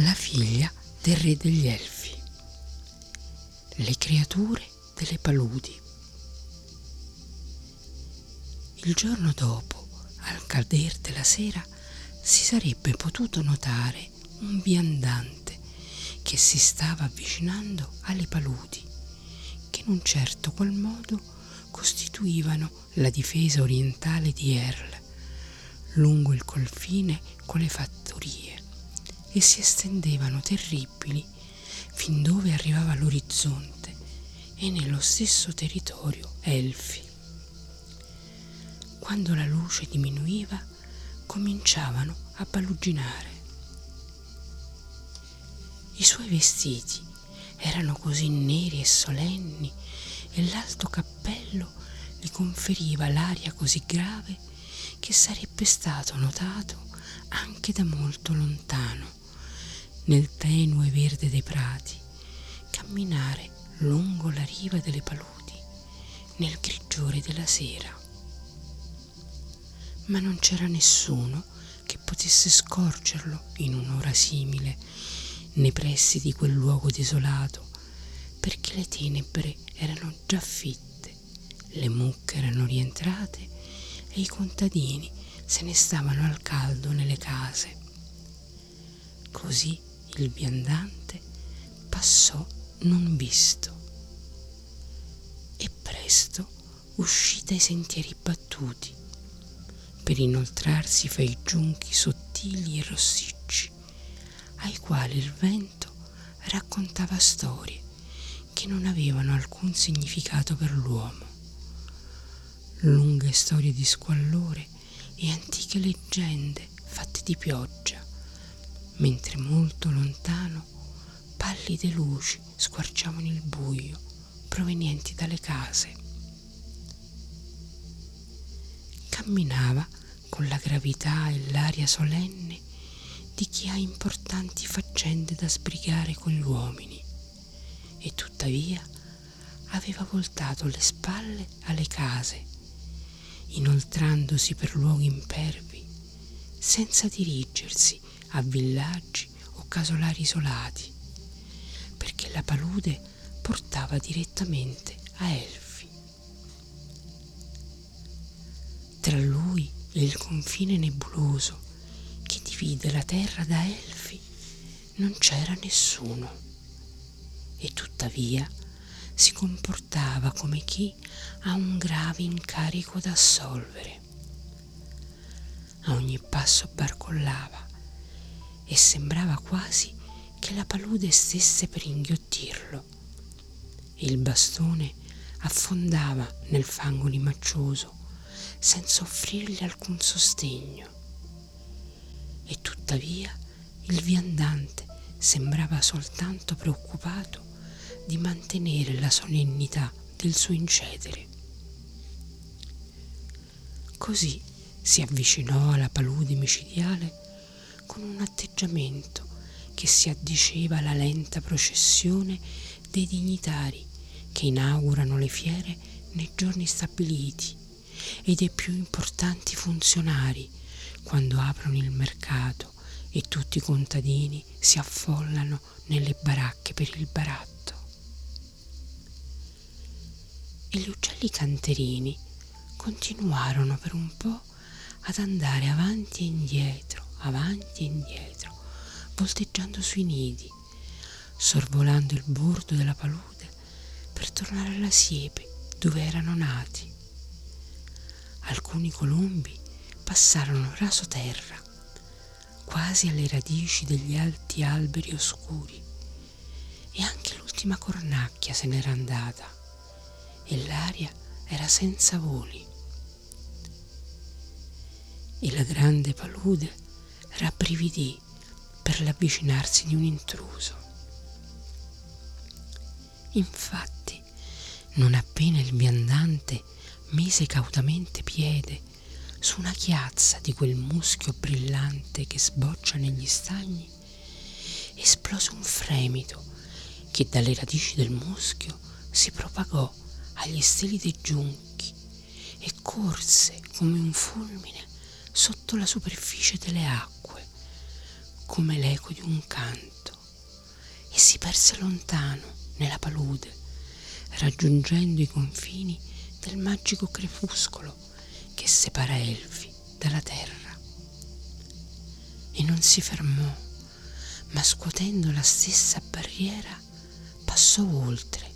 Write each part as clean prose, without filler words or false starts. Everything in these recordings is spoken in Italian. la figlia del re degli elfi, le creature delle paludi. Il giorno dopo, al cader della sera, si sarebbe potuto notare un viandante che si stava avvicinando alle paludi, che in un certo qual modo costituivano la difesa orientale di Erl, lungo il confine con le fattorie, e si estendevano terribili fin dove arrivava l'orizzonte e nello stesso territorio elfi. Quando la luce diminuiva, cominciavano a baluginare. I suoi vestiti erano così neri e solenni e l'alto cappello gli conferiva l'aria così grave che sarebbe stato notato anche da molto lontano, nel tenue verde dei prati, camminare lungo la riva delle paludi, nel grigiore della sera. Ma non c'era nessuno che potesse scorgerlo in un'ora simile nei pressi di quel luogo desolato, perché le tenebre erano già fitte, le mucche erano rientrate e i contadini se ne stavano al caldo nelle case. Così il viandante passò non visto, e presto uscì dai sentieri battuti per inoltrarsi fra i giunchi sottili e rossicci, ai quali il vento raccontava storie che non avevano alcun significato per l'uomo, lunghe storie di squallore e antiche leggende fatte di pioggia, mentre molto lontano pallide luci squarciavano il buio provenienti dalle case. Camminava con la gravità e l'aria solenne di chi ha importanti faccende da sbrigare con gli uomini, e tuttavia aveva voltato le spalle alle case, inoltrandosi per luoghi impervi, senza dirigersi a villaggi o casolari isolati, perché la palude portava direttamente a Elfi. Tra lui e il confine nebuloso che divide la terra da Elfi non c'era nessuno, e tuttavia si comportava come chi ha un grave incarico da assolvere. A ogni passo barcollava e sembrava quasi che la palude stesse per inghiottirlo, e il bastone affondava nel fango limaccioso senza offrirgli alcun sostegno. E tuttavia il viandante sembrava soltanto preoccupato di mantenere la solennità del suo incedere. Così si avvicinò alla palude micidiale con un atteggiamento che si addiceva alla lenta processione dei dignitari che inaugurano le fiere nei giorni stabiliti e dei più importanti funzionari quando aprono il mercato e tutti i contadini si affollano nelle baracche per il baratto. E gli uccelli canterini continuarono per un po' ad andare avanti e indietro, volteggiando sui nidi, sorvolando il bordo della palude per tornare alla siepe dove erano nati. Alcuni colombi passarono raso terra, quasi alle radici degli alti alberi oscuri, e anche l'ultima cornacchia se n'era andata, e l'aria era senza voli. E la grande palude rabbrividì per l'avvicinarsi di un intruso. Infatti, non appena il viandante mise cautamente piede su una chiazza di quel muschio brillante che sboccia negli stagni, esplose un fremito che dalle radici del muschio si propagò agli steli dei giunchi e corse come un fulmine sotto la superficie delle acque, come l'eco di un canto, e si perse lontano nella palude, raggiungendo i confini del magico crepuscolo che separa Elfi dalla terra. E non si fermò, ma scuotendo la stessa barriera passò oltre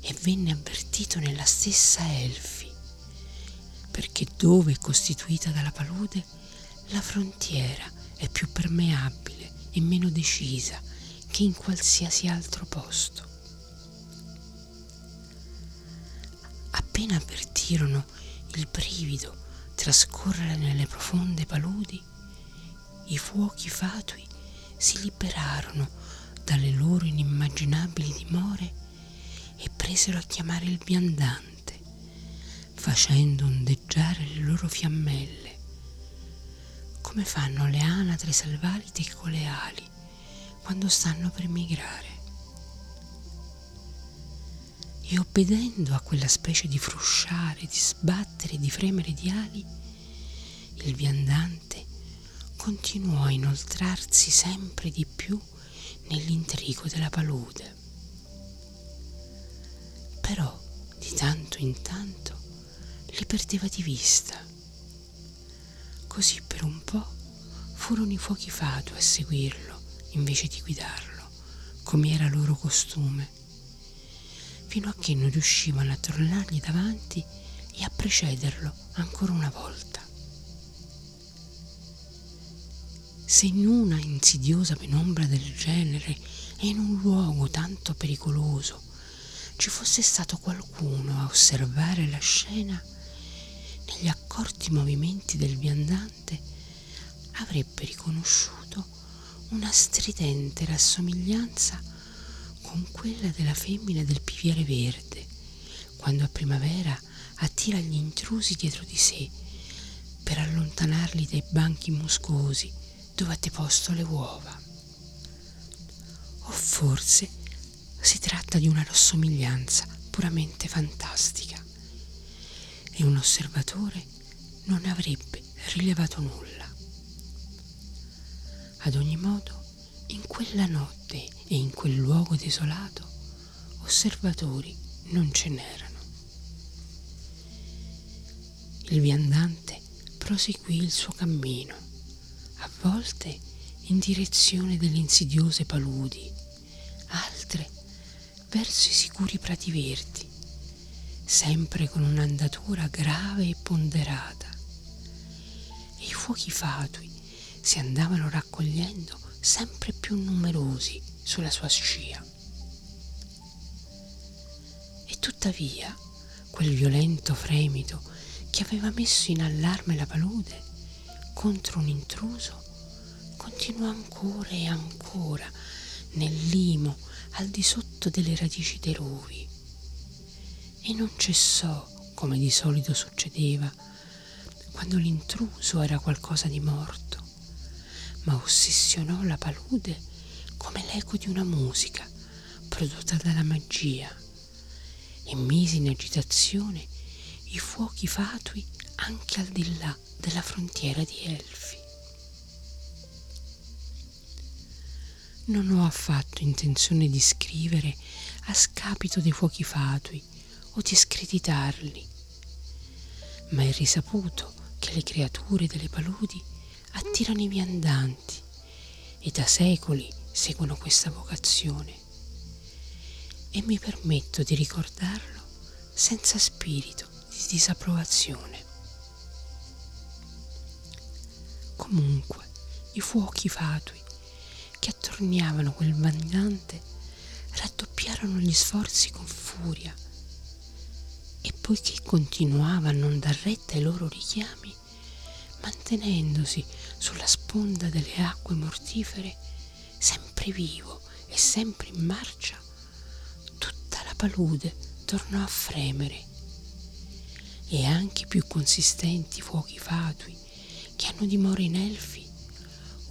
e venne avvertito nella stessa Elfi, perché dove è costituita dalla palude, la frontiera è più permeabile e meno decisa che in qualsiasi altro posto. Appena avvertirono il brivido trascorrere nelle profonde paludi, i fuochi fatui si liberarono dalle loro inimmaginabili dimore e presero a chiamare il viandante, facendo ondeggiare le loro fiammelle, come fanno le anatre selvaliche con le ali quando stanno per migrare. E obbedendo a quella specie di frusciare, di sbattere, di fremere di ali, il viandante continuò a inoltrarsi sempre di più nell'intrico della palude. Però di tanto in tanto li perdeva di vista. Così per un po' furono i fuochi fatui a seguirlo invece di guidarlo, come era loro costume, fino a che non riuscivano a tornargli davanti e a precederlo ancora una volta. Se in una insidiosa penombra del genere e in un luogo tanto pericoloso ci fosse stato qualcuno a osservare la scena, negli accorti movimenti del viandante avrebbe riconosciuto una stridente rassomiglianza con quella della femmina del piviere verde, quando a primavera attira gli intrusi dietro di sé per allontanarli dai banchi muscosi dove ha deposto le uova. O forse si tratta di una rassomiglianza puramente fantastica e un osservatore non avrebbe rilevato nulla. Ad ogni modo, in quella notte e in quel luogo desolato osservatori non ce n'erano. Il viandante proseguì il suo cammino, a volte in direzione delle insidiose paludi, altre verso i sicuri prati verdi, sempre con un'andatura grave e ponderata. E i fuochi fatui si andavano raccogliendo sempre più numerosi sulla sua scia. E tuttavia quel violento fremito che aveva messo in allarme la palude contro un intruso continuò ancora e ancora nel limo al di sotto delle radici dei rovi, e non cessò, come di solito succedeva quando l'intruso era qualcosa di morto, ma ossessionò la palude come l'eco di una musica prodotta dalla magia, e mise in agitazione i fuochi fatui anche al di là della frontiera di Elfi. Non ho affatto intenzione di scrivere a scapito dei fuochi fatui o di screditarli, ma è risaputo che le creature delle paludi attirano i viandanti e da secoli seguono questa vocazione, e mi permetto di ricordarlo senza spirito di disapprovazione. Comunque i fuochi fatui che attorniavano quel viandante raddoppiarono gli sforzi con furia, e poiché continuava a non dar retta ai loro richiami, mantenendosi sulla sponda delle acque mortifere, sempre vivo e sempre in marcia, tutta la palude tornò a fremere, e anche i più consistenti fuochi fatui che hanno dimora in Elfi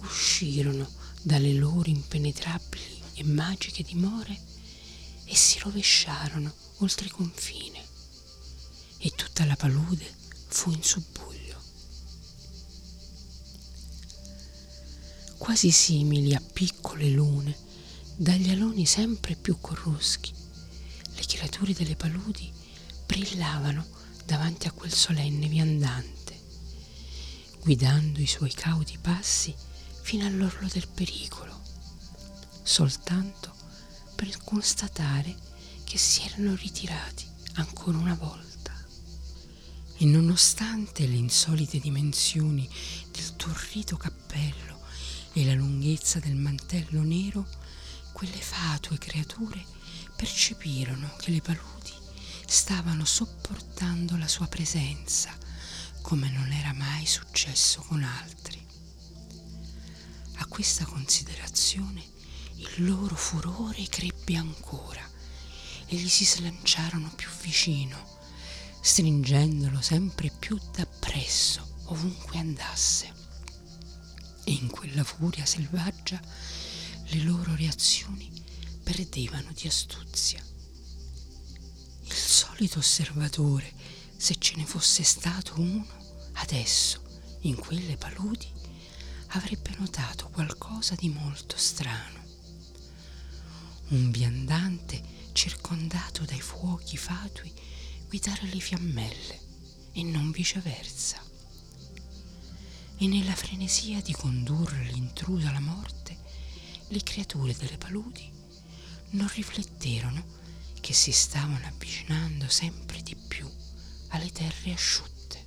uscirono dalle loro impenetrabili e magiche dimore e si rovesciarono oltre confine, e tutta la palude fu in subbuglio. quasi simili a piccole lune, dagli aloni sempre più corroschi. Le chelature delle paludi brillavano davanti a quel solenne viandante, guidando i suoi cauti passi fino all'orlo del pericolo, soltanto per constatare che si erano ritirati ancora una volta. E nonostante le insolite dimensioni del torrido cappello e la lunghezza del mantello nero, quelle fatue creature percepirono che le paludi stavano sopportando la sua presenza come non era mai successo con altri. A questa considerazione il loro furore crebbe ancora e gli si slanciarono più vicino, stringendolo sempre più d'appresso ovunque andasse. E in quella furia selvaggia le loro reazioni perdevano di astuzia. Il solito osservatore, se ce ne fosse stato uno, adesso, in quelle paludi, avrebbe notato qualcosa di molto strano. Un viandante circondato dai fuochi fatui guidare le fiammelle e non viceversa. E nella frenesia di condurre l'intruso alla morte, le creature delle paludi non rifletterono che si stavano avvicinando sempre di più alle terre asciutte.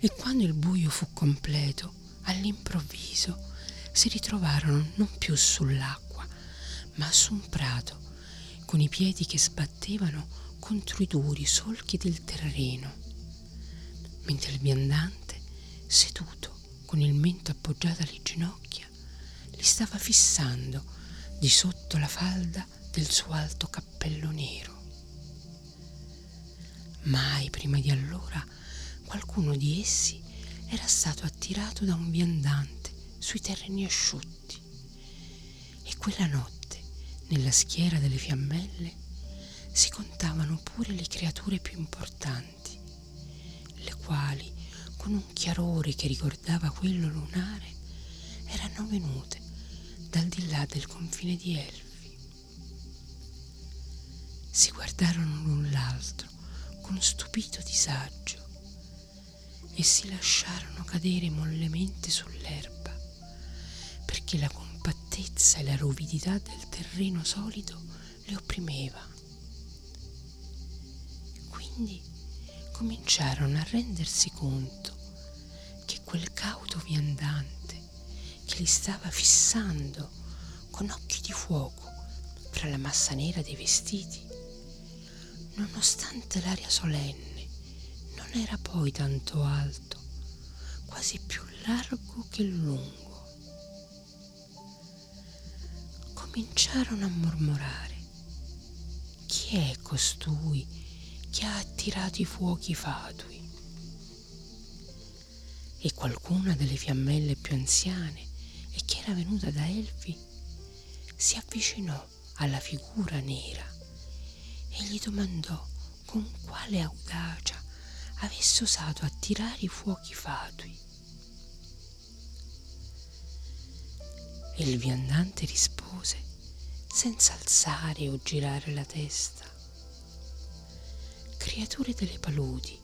E quando il buio fu completo, all'improvviso si ritrovarono non più sull'acqua, ma su un prato, con i piedi che sbattevano contro i duri solchi del terreno, mentre il viandante, seduto con il mento appoggiato alle ginocchia, li stava fissando di sotto la falda del suo alto cappello nero. Mai prima di allora qualcuno di essi era stato attirato da un viandante sui terreni asciutti, e quella notte, nella schiera delle fiammelle, si contavano pure le creature più importanti, le quali, con un chiarore che ricordava quello lunare, erano venute dal di là del confine di Elfi. Si guardarono l'un l'altro con stupito disagio e si lasciarono cadere mollemente sull'erba, perché la compattezza e la ruvidità del terreno solido le opprimeva. Quindi cominciarono a rendersi conto che quel cauto viandante, che li stava fissando con occhi di fuoco fra la massa nera dei vestiti, nonostante l'aria solenne, non era poi tanto alto, quasi più largo che lungo. Cominciarono a mormorare: chi è costui che ha attirato i fuochi fatui? E qualcuna delle fiammelle più anziane, e che era venuta da Elfi, si avvicinò alla figura nera e gli domandò con quale audacia avesse osato attirare i fuochi fatui. E il viandante rispose senza alzare o girare la testa: creature delle paludi,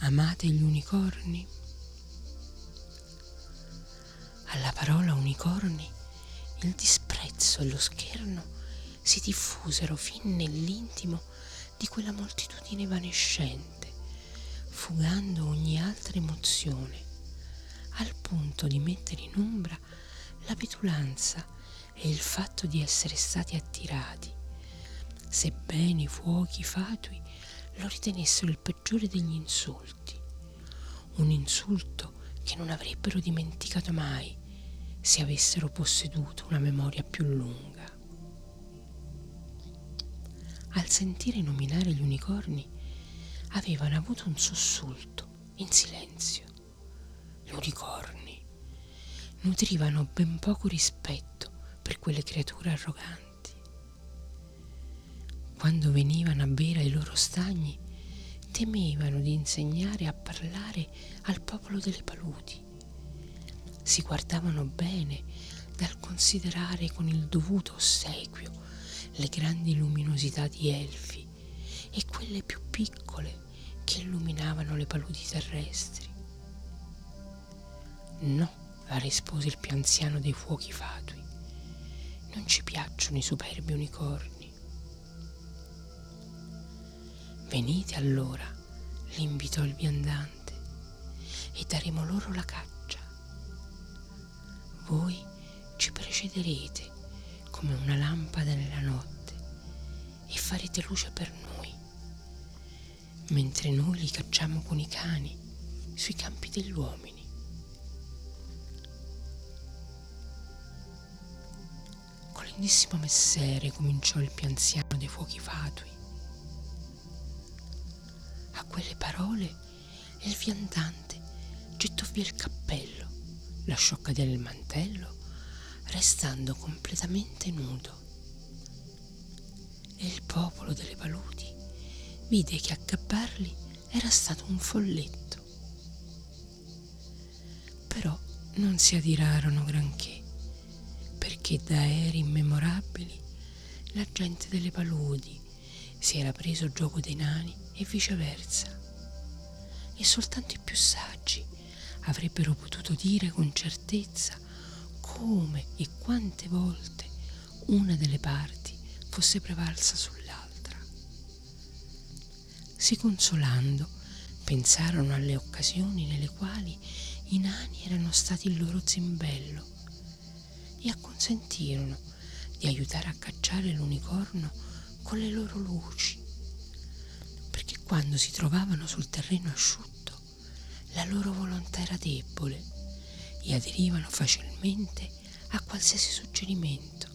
amate gli unicorni? Alla parola unicorni il disprezzo e lo scherno si diffusero fin nell'intimo di quella moltitudine evanescente, fugando ogni altra emozione, al punto di mettere in ombra la petulanza e il fatto di essere stati attirati, sebbene i fuochi fatui lo ritenessero il peggiore degli insulti, un insulto che non avrebbero dimenticato mai se avessero posseduto una memoria più lunga. Al sentire nominare gli unicorni avevano avuto un sussulto in silenzio. Gli unicorni nutrivano ben poco rispetto per quelle creature arroganti. Quando venivano a bere ai loro stagni, temevano di insegnare a parlare al popolo delle paludi, si guardavano bene dal considerare con il dovuto ossequio le grandi luminosità di elfi e quelle più piccole che illuminavano le paludi terrestri. No, rispose il più anziano dei fuochi fatui, non ci piacciono i superbi unicorni. Venite allora, li invitò il viandante, e daremo loro la caccia. Voi ci precederete come una lampada nella notte e farete luce per noi, mentre noi li cacciamo con i cani sui campi degli uomini. Grandissimo messere, cominciò il più anziano dei fuochi fatui. A quelle parole il viandante gettò via il cappello, lasciò cadere il mantello, restando completamente nudo. E il popolo delle paludi vide che a gabbarli era stato un folletto. Però non si adirarono granché, che da eri immemorabili la gente delle paludi si era preso gioco dei nani e viceversa, e soltanto i più saggi avrebbero potuto dire con certezza come e quante volte una delle parti fosse prevalsa sull'altra. Si consolando, pensarono alle occasioni nelle quali i nani erano stati il loro zimbello e acconsentirono di aiutare a cacciare l'unicorno con le loro luci, perché quando si trovavano sul terreno asciutto la loro volontà era debole e aderivano facilmente a qualsiasi suggerimento,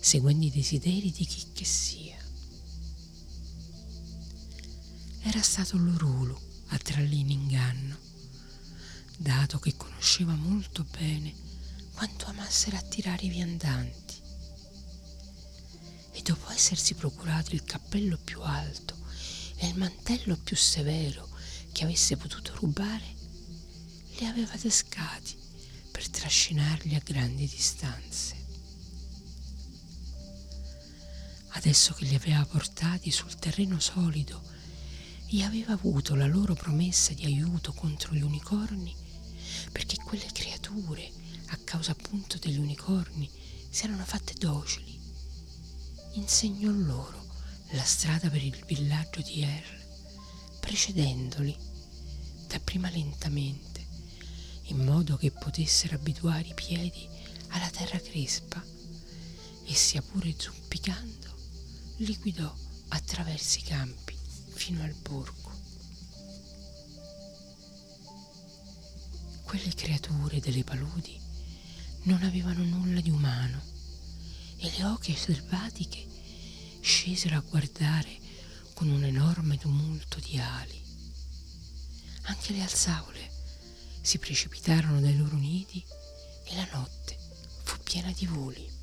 seguendo i desideri di chi che sia. Era stato l'Orulu a trarli in inganno, dato che conosceva molto bene quanto amassero attirare i viandanti, e dopo essersi procurato il cappello più alto e il mantello più severo che avesse potuto rubare, li aveva pescati per trascinarli a grandi distanze. Adesso che li aveva portati sul terreno solido e aveva avuto la loro promessa di aiuto contro gli unicorni, perché quelle creature, a causa appunto degli unicorni, si erano fatte docili, insegnò loro la strada per il villaggio di Erl, precedendoli dapprima lentamente, in modo che potessero abituare i piedi alla terra crespa, e sia pure zoppicando li guidò attraverso i campi fino al borgo. Quelle creature delle paludi non avevano nulla di umano, e le oche selvatiche scesero a guardare con un enorme tumulto di ali. Anche le alzaule si precipitarono dai loro nidi e la notte fu piena di voli.